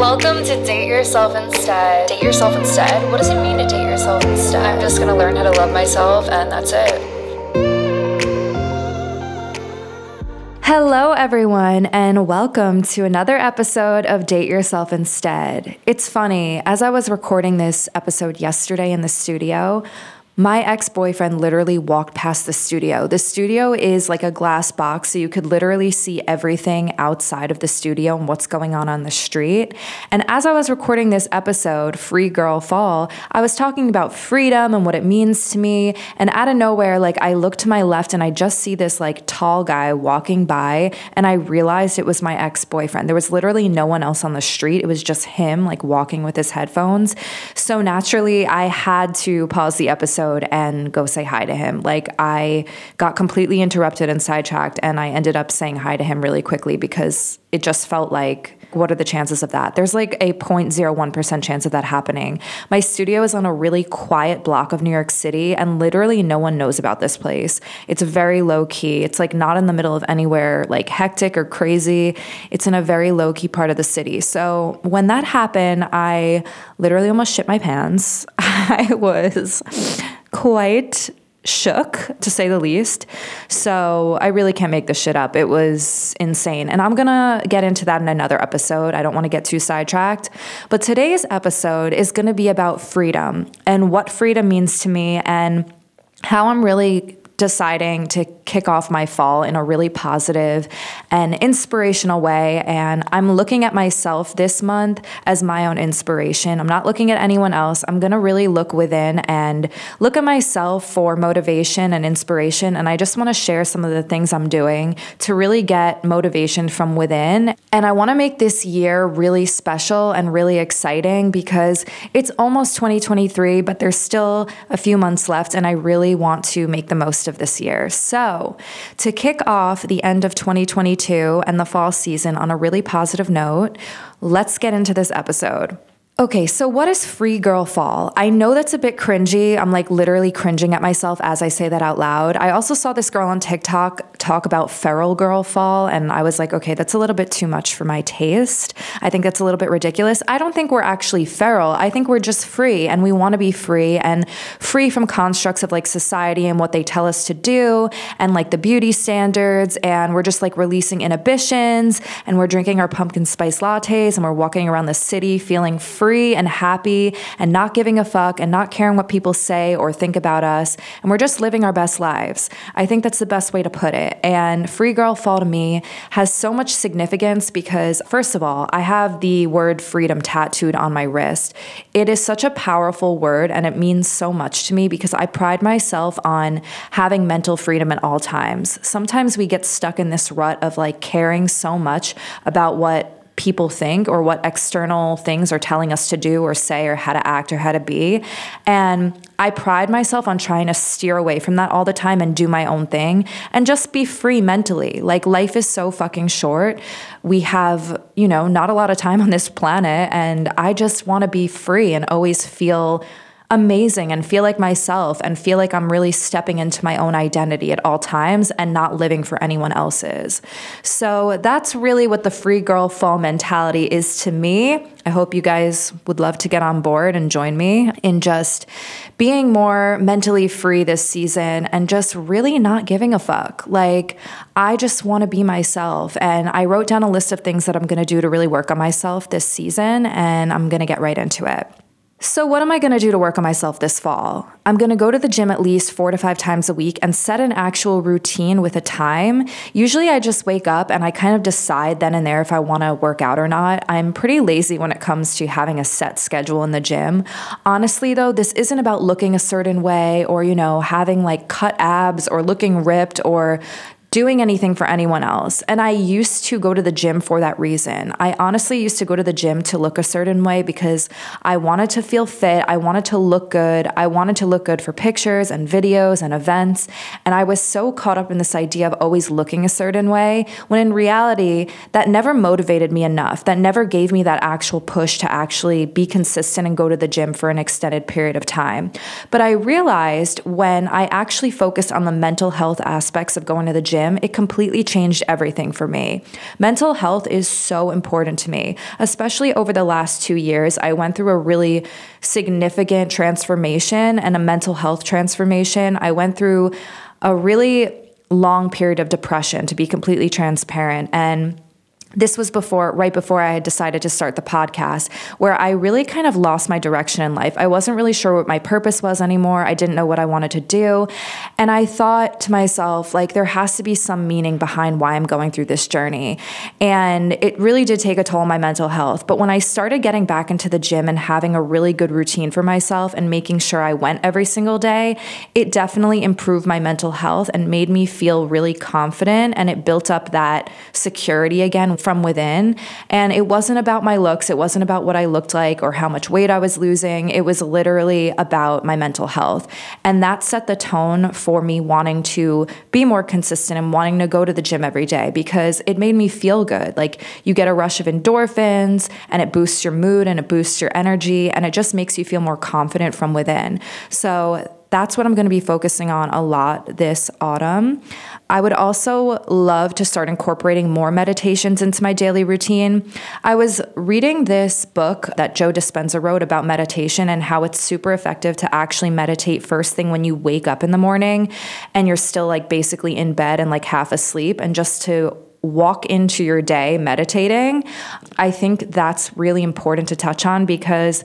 Welcome to Date Yourself Instead. Date Yourself Instead? What does it mean to date yourself instead? I'm just gonna learn how to love myself, and that's it. Hello, everyone, and welcome to another episode of Date Yourself Instead. It's funny, as I was recording this episode yesterday in the studio, my ex-boyfriend literally walked past the studio. The studio is like a glass box, so you could literally see everything outside of the studio and what's going on the street. And as I was recording this episode, Free Girl Fall, I was talking about freedom and what it means to me. And out of nowhere, I look to my left and I just see this tall guy walking by, and I realized it was my ex-boyfriend. There was literally no one else on the street. It was just him walking with his headphones. So naturally, I had to pause the episode and go say hi to him. I got completely interrupted and sidetracked, and I ended up saying hi to him really quickly because it just felt like, what are the chances of that? There's a 0.01% chance of that happening. My studio is on a really quiet block of New York City, and literally no one knows about this place. It's very low key. It's not in the middle of anywhere hectic or crazy. It's in a very low key part of the city. So when that happened, I literally almost shit my pants. I was quite shook, to say the least. So I really can't make this shit up. It was insane. And I'm going to get into that in another episode. I don't want to get too sidetracked. But today's episode is going to be about freedom and what freedom means to me and how I'm really deciding to kick off my fall in a really positive and inspirational way. And I'm looking at myself this month as my own inspiration. I'm not looking at anyone else. I'm going to really look within and look at myself for motivation and inspiration. And I just want to share some of the things I'm doing to really get motivation from within. And I want to make this year really special and really exciting because it's almost 2023, but there's still a few months left, and I really want to make the most of this year. So to kick off the end of 2022 and the fall season on a really positive note, let's get into this episode. Okay, so what is Free Girl Fall? I know that's a bit cringy. I'm literally cringing at myself as I say that out loud. I also saw this girl on TikTok talk about Feral Girl Fall, and I was okay, that's a little bit too much for my taste. I think that's a little bit ridiculous. I don't think we're actually feral. I think we're just free, and we want to be free and free from constructs of society and what they tell us to do and the beauty standards, and we're just releasing inhibitions, and we're drinking our pumpkin spice lattes, and we're walking around the city feeling free and happy and not giving a fuck and not caring what people say or think about us. And we're just living our best lives. I think that's the best way to put it. And Free Girl Fall to me has so much significance because, first of all, I have the word freedom tattooed on my wrist. It is such a powerful word, and it means so much to me because I pride myself on having mental freedom at all times. Sometimes we get stuck in this rut of caring so much about what people think or what external things are telling us to do or say or how to act or how to be. And I pride myself on trying to steer away from that all the time and do my own thing and just be free mentally. Life is so fucking short. We have, not a lot of time on this planet, and I just want to be free and always feel amazing and feel like myself and feel like I'm really stepping into my own identity at all times and not living for anyone else's. So that's really what the Free Girl Fall mentality is to me. I hope you guys would love to get on board and join me in just being more mentally free this season and just really not giving a fuck. I just want to be myself. And I wrote down a list of things that I'm going to do to really work on myself this season, and I'm going to get right into it. So what am I going to do to work on myself this fall? I'm going to go to the gym at least 4 to 5 times a week and set an actual routine with a time. Usually I just wake up and I kind of decide then and there if I want to work out or not. I'm pretty lazy when it comes to having a set schedule in the gym. Honestly, though, this isn't about looking a certain way or, having cut abs or looking ripped or doing anything for anyone else. And I used to go to the gym for that reason. I honestly used to go to the gym to look a certain way because I wanted to feel fit. I wanted to look good. I wanted to look good for pictures and videos and events. And I was so caught up in this idea of always looking a certain way, when in reality, that never motivated me enough. That never gave me that actual push to actually be consistent and go to the gym for an extended period of time. But I realized when I actually focused on the mental health aspects of going to the gym gym, it completely changed everything for me. Mental health is so important to me, especially over the last 2 years. I went through a really significant transformation and a mental health transformation. I went through a really long period of depression, to be completely transparent. And this was right before I had decided to start the podcast, where I really kind of lost my direction in life. I wasn't really sure what my purpose was anymore. I didn't know what I wanted to do. And I thought to myself, like, there has to be some meaning behind why I'm going through this journey. And it really did take a toll on my mental health. But when I started getting back into the gym and having a really good routine for myself and making sure I went every single day, it definitely improved my mental health and made me feel really confident. And it built up that security again from within. And it wasn't about my looks. It wasn't about what I looked like or how much weight I was losing. It was literally about my mental health. And that set the tone for me wanting to be more consistent and wanting to go to the gym every day, because it made me feel good. Like, you get a rush of endorphins, and it boosts your mood and it boosts your energy, and it just makes you feel more confident from within. So that's what I'm going to be focusing on a lot this autumn. I would also love to start incorporating more meditations into my daily routine. I was reading this book that Joe Dispenza wrote about meditation and how it's super effective to actually meditate first thing when you wake up in the morning and you're still like basically in bed and like half asleep, and just to walk into your day meditating. I think that's really important to touch on, because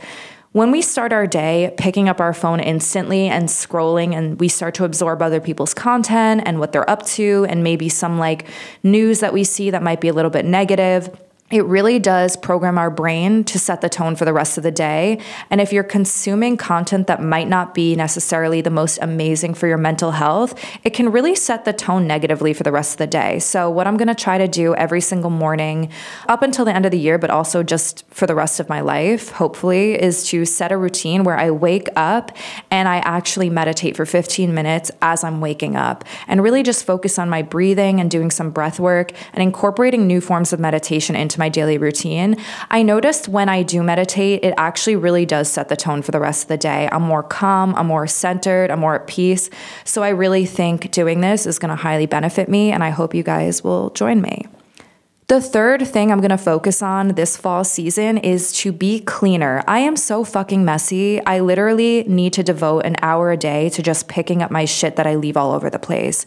when we start our day picking up our phone instantly and scrolling, and we start to absorb other people's content and what they're up to, and maybe some like news that we see that might be a little bit negative, it really does program our brain to set the tone for the rest of the day. And if you're consuming content that might not be necessarily the most amazing for your mental health, it can really set the tone negatively for the rest of the day. So what I'm going to try to do every single morning up until the end of the year, but also just for the rest of my life, hopefully, is to set a routine where I wake up and I actually meditate for 15 minutes as I'm waking up, and really just focus on my breathing and doing some breath work and incorporating new forms of meditation into my daily routine. I noticed when I do meditate, it actually really does set the tone for the rest of the day. I'm more calm, I'm more centered, I'm more at peace. So I really think doing this is going to highly benefit me, and I hope you guys will join me. The third thing I'm going to focus on this fall season is to be cleaner. I am so fucking messy. I literally need to devote an hour a day to just picking up my shit that I leave all over the place.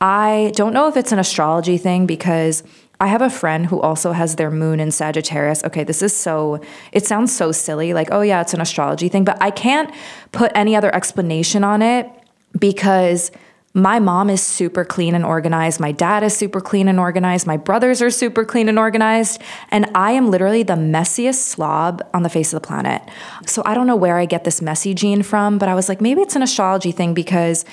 I don't know if it's an astrology thing, because I have a friend who also has their moon in Sagittarius. Okay, it sounds so silly, like, oh yeah, it's an astrology thing, but I can't put any other explanation on it, because my mom is super clean and organized. My dad is super clean and organized. My brothers are super clean and organized. And I am literally the messiest slob on the face of the planet. So I don't know where I get this messy gene from, but I was like, maybe it's an astrology thing, because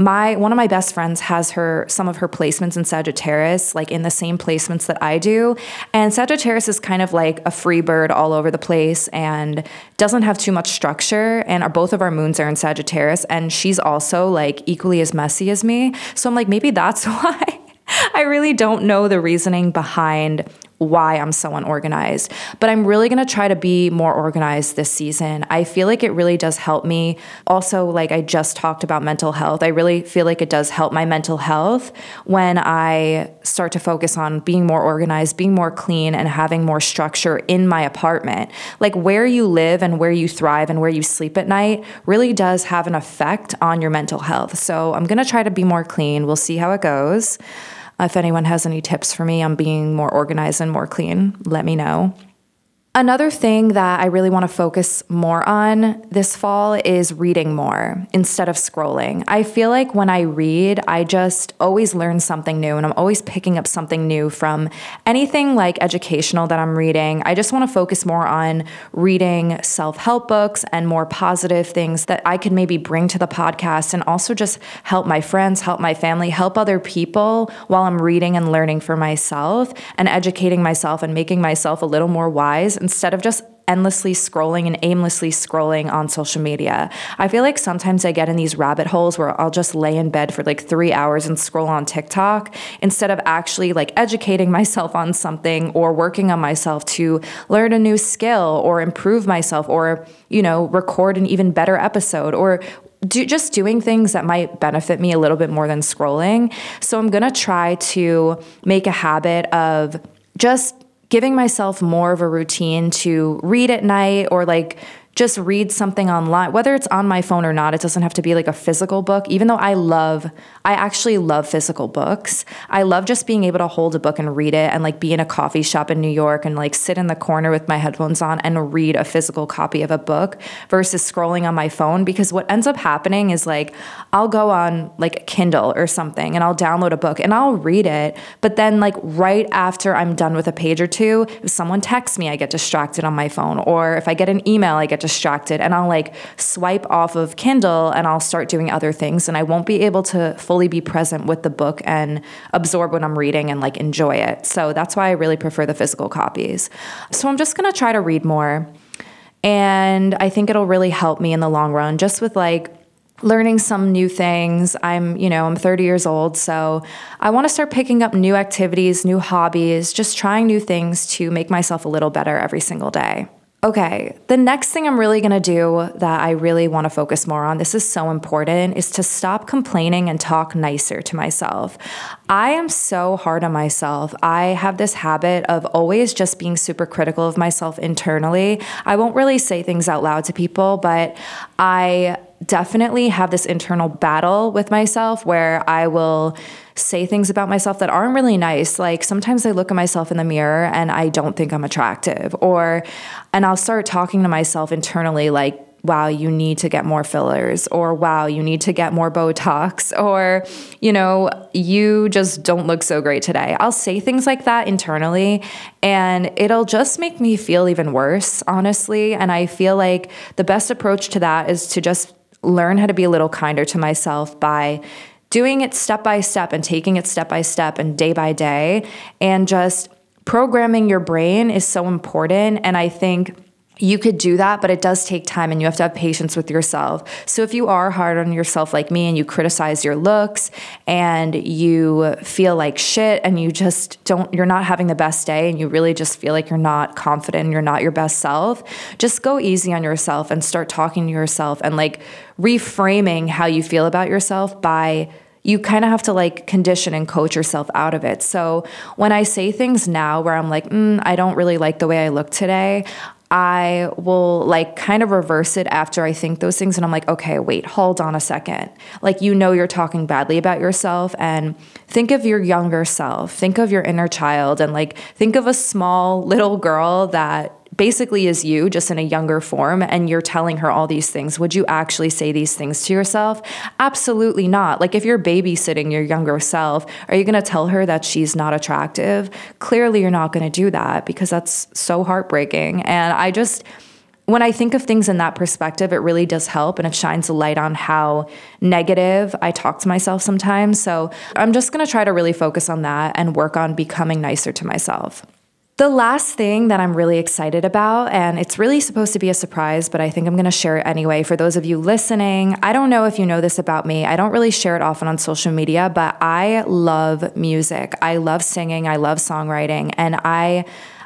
one of my best friends has some of her placements in Sagittarius, like in the same placements that I do. And Sagittarius is kind of like a free bird all over the place and doesn't have too much structure. And both of our moons are in Sagittarius, and she's also like equally as messy as me. So I'm like, maybe that's why. I really don't know the reasoning behind why I'm so unorganized, but I'm really going to try to be more organized this season. I feel like it really does help me. Also, like I just talked about mental health, I really feel like it does help my mental health when I start to focus on being more organized, being more clean, and having more structure in my apartment. Like, where you live and where you thrive and where you sleep at night really does have an effect on your mental health. So I'm going to try to be more clean. We'll see how it goes. If anyone has any tips for me on being more organized and more clean, let me know. Another thing that I really want to focus more on this fall is reading more instead of scrolling. I feel like when I read, I just always learn something new, and I'm always picking up something new from anything like educational that I'm reading. I just want to focus more on reading self-help books and more positive things that I could maybe bring to the podcast, and also just help my friends, help my family, help other people while I'm reading and learning for myself and educating myself and making myself a little more wise, instead of just endlessly scrolling and aimlessly scrolling on social media. I feel like sometimes I get in these rabbit holes where I'll just lay in bed for like 3 hours and scroll on TikTok instead of actually like educating myself on something or working on myself to learn a new skill or improve myself or, record an even better episode or just doing things that might benefit me a little bit more than scrolling. So I'm going to try to make a habit of just giving myself more of a routine to read at night, or like just read something online, whether it's on my phone or not. It doesn't have to be like a physical book, even though I actually love physical books. I love just being able to hold a book and read it, and like be in a coffee shop in New York and like sit in the corner with my headphones on and read a physical copy of a book versus scrolling on my phone. Because what ends up happening is like, I'll go on like a Kindle or something and I'll download a book and I'll read it. But then like right after I'm done with a page or two, if someone texts me, I get distracted on my phone. Or if I get an email, I get distracted, and I'll like swipe off of Kindle and I'll start doing other things, and I won't be able to fully be present with the book and absorb what I'm reading and like enjoy it. So that's why I really prefer the physical copies. So I'm just going to try to read more, and I think it'll really help me in the long run, just with like learning some new things. I'm 30 years old, so I want to start picking up new activities, new hobbies, just trying new things to make myself a little better every single day. Okay, the next thing I'm really going to do that I really want to focus more on, this is so important, is to stop complaining and talk nicer to myself. I am so hard on myself. I have this habit of always just being super critical of myself internally. I won't really say things out loud to people, but I definitely have this internal battle with myself where I will say things about myself that aren't really nice. Like sometimes I look at myself in the mirror and I don't think I'm attractive, and I'll start talking to myself internally like, wow, you need to get more fillers, or wow, you need to get more Botox, or, you just don't look so great today. I'll say things like that internally, and it'll just make me feel even worse, honestly. And I feel like the best approach to that is to just learn how to be a little kinder to myself by doing it step by step and taking it step by step and day by day. And just programming your brain is so important. And I think you could do that, but it does take time, and you have to have patience with yourself. So if you are hard on yourself like me, and you criticize your looks and you feel like shit, and you're not having the best day, and you really just feel like you're not confident and you're not your best self, just go easy on yourself and start talking to yourself and like reframing how you feel about yourself by you kind of have to like condition and coach yourself out of it. So when I say things now where I'm like, I don't really like the way I look today, I will like kind of reverse it after I think those things. And I'm like, okay, wait, hold on a second. Like, you're talking badly about yourself, and think of your younger self, think of your inner child, and like, think of a small little girl that basically is you just in a younger form, and you're telling her all these things. Would you actually say these things to yourself? Absolutely not. Like, if you're babysitting your younger self, are you going to tell her that she's not attractive? Clearly you're not going to do that, because that's so heartbreaking. And when I think of things in that perspective, it really does help, and it shines a light on how negative I talk to myself sometimes. So I'm just going to try to really focus on that and work on becoming nicer to myself. The last thing that I'm really excited about, and it's really supposed to be a surprise, but I think I'm going to share it anyway. For those of you listening, I don't know if you know this about me. I don't really share it often on social media, but I love music. I love singing. I love songwriting. And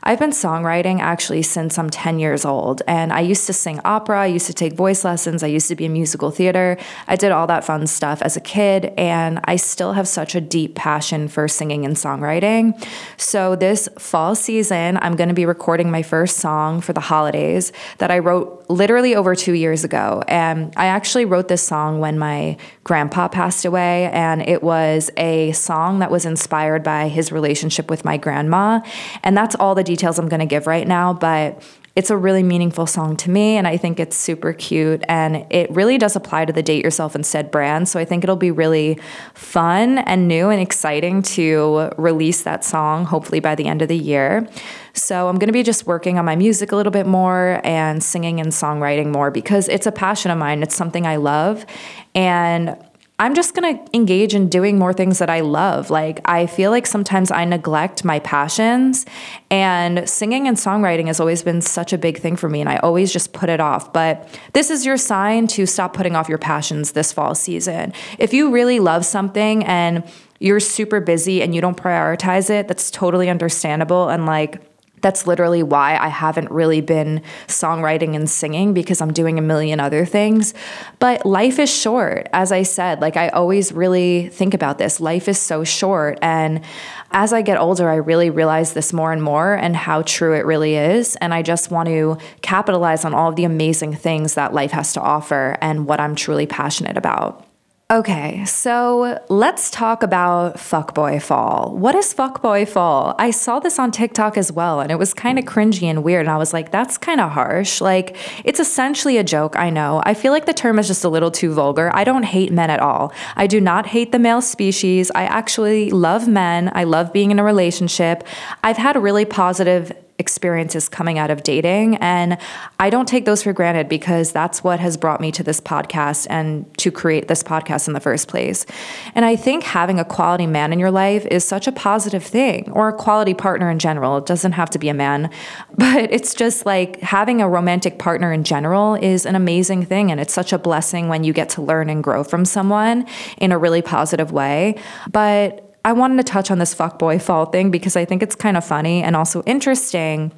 I've been songwriting actually since I'm 10 years old. And I used to sing opera. I used to take voice lessons. I used to be in musical theater. I did all that fun stuff as a kid. And I still have such a deep passion for singing and songwriting. So this fall season, I'm going to be recording my first song for the holidays that I wrote literally over 2 years ago. And I actually wrote this song when my grandpa passed away. And it was a song that was inspired by his relationship with my grandma. And that's all the details I'm going to give right now, but it's a really meaningful song to me, and I think it's super cute, and it really does apply to the Date Yourself Instead brand. So I think it'll be really fun and new and exciting to release that song, hopefully by the end of the year. So I'm going to be just working on my music a little bit more, and singing and songwriting more, because it's a passion of mine. It's something I love, and I'm just going to engage in doing more things that I love. Like, I feel like sometimes I neglect my passions, and singing and songwriting has always been such a big thing for me, and I always just put it off. But this is your sign to stop putting off your passions this fall season. If you really love something and you're super busy and you don't prioritize it, that's totally understandable. And like, That's literally why I haven't really been songwriting and singing, because I'm doing a million other things. But life is short. As I said, like, I always really think about this. Life is so short. And as I get older, I really realize this more and more and how true it really is. And I just want to capitalize on all of the amazing things that life has to offer and what I'm truly passionate about. Okay, so let's talk about fuckboy fall. What is fuckboy fall? I saw this on TikTok as well, and it was kind of cringy and weird, and I was like, that's kind of harsh. Like, it's essentially a joke, I know. I feel like the term is just a little too vulgar. I don't hate men at all. I do not hate the male species. I actually love men. I love being in a relationship. I've had really positive experiences coming out of dating, and I don't take those for granted, because that's what has brought me to this podcast and to create this podcast in the first place. And I think having a quality man in your life is such a positive thing, or a quality partner in general. It doesn't have to be a man, but it's just like having a romantic partner in general is an amazing thing, and it's such a blessing when you get to learn and grow from someone in a really positive way. But I wanted to touch on this fuckboy fall thing because I think it's kind of funny and also interesting.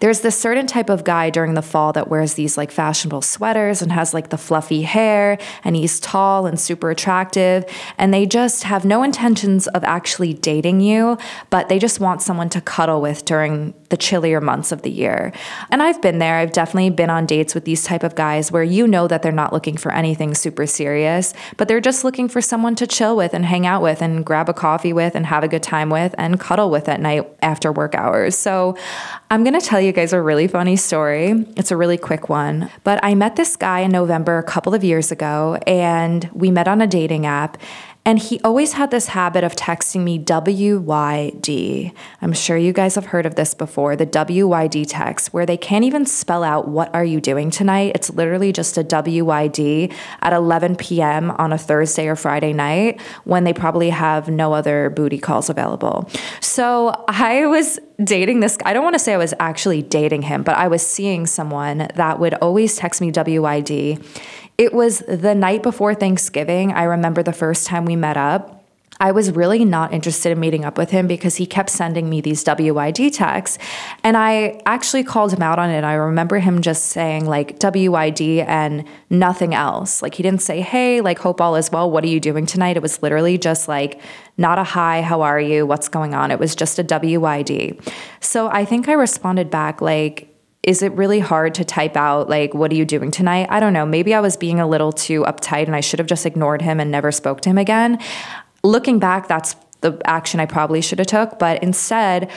There's this certain type of guy during the fall that wears these like fashionable sweaters and has like the fluffy hair, and he's tall and super attractive, and they just have no intentions of actually dating you, but they just want someone to cuddle with during the chillier months of the year. And I've been there. I've definitely been on dates with these type of guys where you know that they're not looking for anything super serious, but they're just looking for someone to chill with and hang out with and grab a coffee with and have a good time with and cuddle with at night after work hours. So I'm going to tell you guys a really funny story. It's a really quick one, but I met this guy in November a couple of years ago, and we met on a dating app. And he always had this habit of texting me WYD. I'm sure you guys have heard of this before, the WYD text, where they can't even spell out what are you doing tonight. It's literally just a WYD at 11 p.m. on a Thursday or Friday night when they probably have no other booty calls available. So I was dating this, I don't want to say I was actually dating him, but I was seeing someone that would always text me WYD. It was the night before Thanksgiving. I remember the first time we met up. I was really not interested in meeting up with him because he kept sending me these WYD texts. And I actually called him out on it. I remember him just saying like WYD and nothing else. Like, he didn't say, hey, like, hope all is well. What are you doing tonight? It was literally just like, not a hi, how are you? What's going on? It was just a WYD. So I think I responded back like, is it really hard to type out, like, what are you doing tonight? I don't know. Maybe I was being a little too uptight and I should have just ignored him and never spoke to him again. Looking back, that's the action I probably should have took. But instead,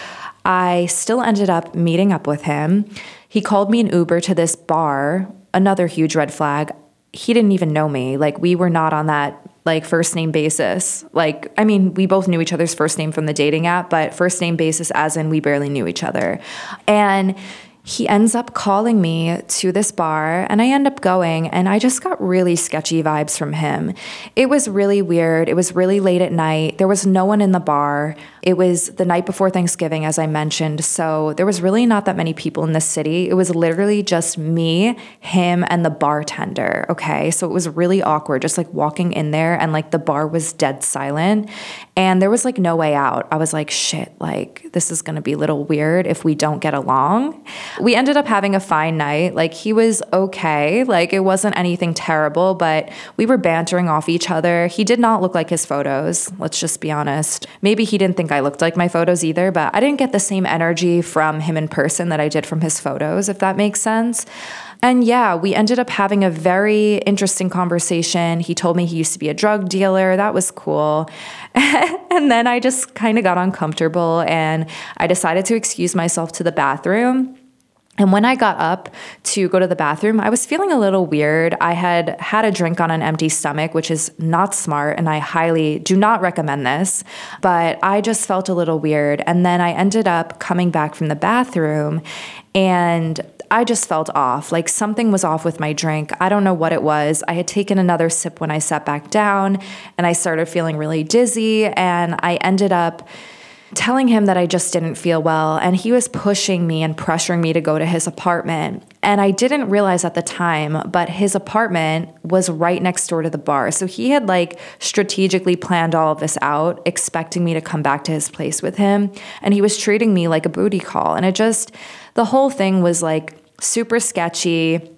I still ended up meeting up with him. He called me an Uber to this bar, another huge red flag. He didn't even know me. Like, we were not on that like first name basis. Like, I mean, we both knew each other's first name from the dating app, but first name basis as in we barely knew each other. And he ends up calling me to this bar, and I end up going, and I just got really sketchy vibes from him. It was really weird. It was really late at night. There was no one in the bar. It was the night before Thanksgiving, as I mentioned, so there was really not that many people in the city. It was literally just me, him, and the bartender, okay? So it was really awkward, just like walking in there, and like the bar was dead silent, and there was like no way out. I was like, shit, like, this is gonna be a little weird if we don't get along. We ended up having a fine night. Like, he was okay. Like, it wasn't anything terrible, but we were bantering off each other. He did not look like his photos. Let's just be honest. Maybe he didn't think I looked like my photos either, but I didn't get the same energy from him in person that I did from his photos, if that makes sense. And yeah, we ended up having a very interesting conversation. He told me he used to be a drug dealer. That was cool. And then I just kind of got uncomfortable, and I decided to excuse myself to the bathroom. And when I got up to go to the bathroom, I was feeling a little weird. I had had a drink on an empty stomach, which is not smart, and I highly do not recommend this, but I just felt a little weird. And then I ended up coming back from the bathroom, and I just felt off. Like, something was off with my drink. I don't know what it was. I had taken another sip when I sat back down, and I started feeling really dizzy, and I ended up telling him that I just didn't feel well, and he was pushing me and pressuring me to go to his apartment. And I didn't realize at the time, but his apartment was right next door to the bar. So he had like strategically planned all of this out, expecting me to come back to his place with him. And he was treating me like a booty call. And it just, the whole thing was like super sketchy.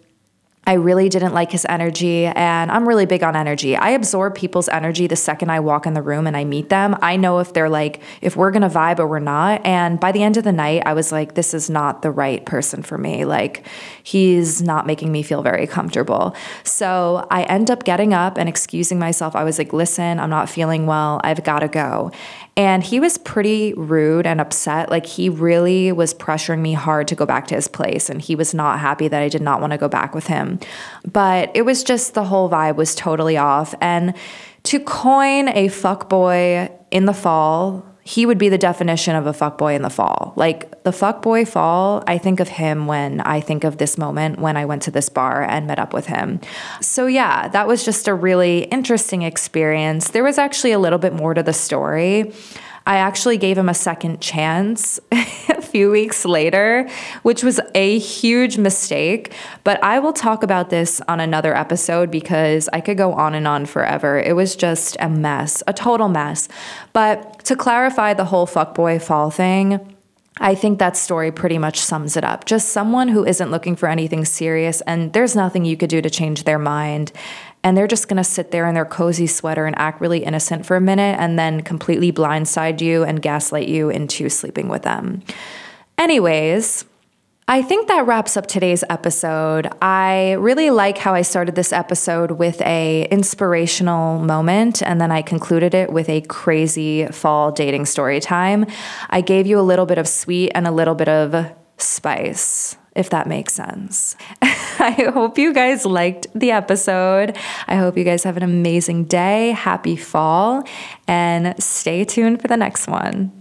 I really didn't like his energy, and I'm really big on energy. I absorb people's energy the second I walk in the room and I meet them. I know if they're like, if we're gonna vibe or we're not. And by the end of the night, I was like, this is not the right person for me. Like, he's not making me feel very comfortable. So I end up getting up and excusing myself. I was like, listen, I'm not feeling well. I've gotta go. And he was pretty rude and upset. Like, he really was pressuring me hard to go back to his place. And he was not happy that I did not want to go back with him. But it was just, the whole vibe was totally off. And to coin a fuckboy in the fall, he would be the definition of a fuckboy in the fall. Like, the fuckboy fall, I think of him when I think of this moment when I went to this bar and met up with him. So yeah, that was just a really interesting experience. There was actually a little bit more to the story. I actually gave him a second chance a few weeks later, which was a huge mistake. But I will talk about this on another episode because I could go on and on forever. It was just a mess, a total mess. But to clarify the whole fuckboy fall thing, I think that story pretty much sums it up. Just someone who isn't looking for anything serious, and there's nothing you could do to change their mind. And they're just going to sit there in their cozy sweater and act really innocent for a minute and then completely blindside you and gaslight you into sleeping with them. Anyways, I think that wraps up today's episode. I really like how I started this episode with an inspirational moment, and then I concluded it with a crazy fall dating story time. I gave you a little bit of sweet and a little bit of spice, if that makes sense. I hope you guys liked the episode. I hope you guys have an amazing day. Happy fall, and stay tuned for the next one.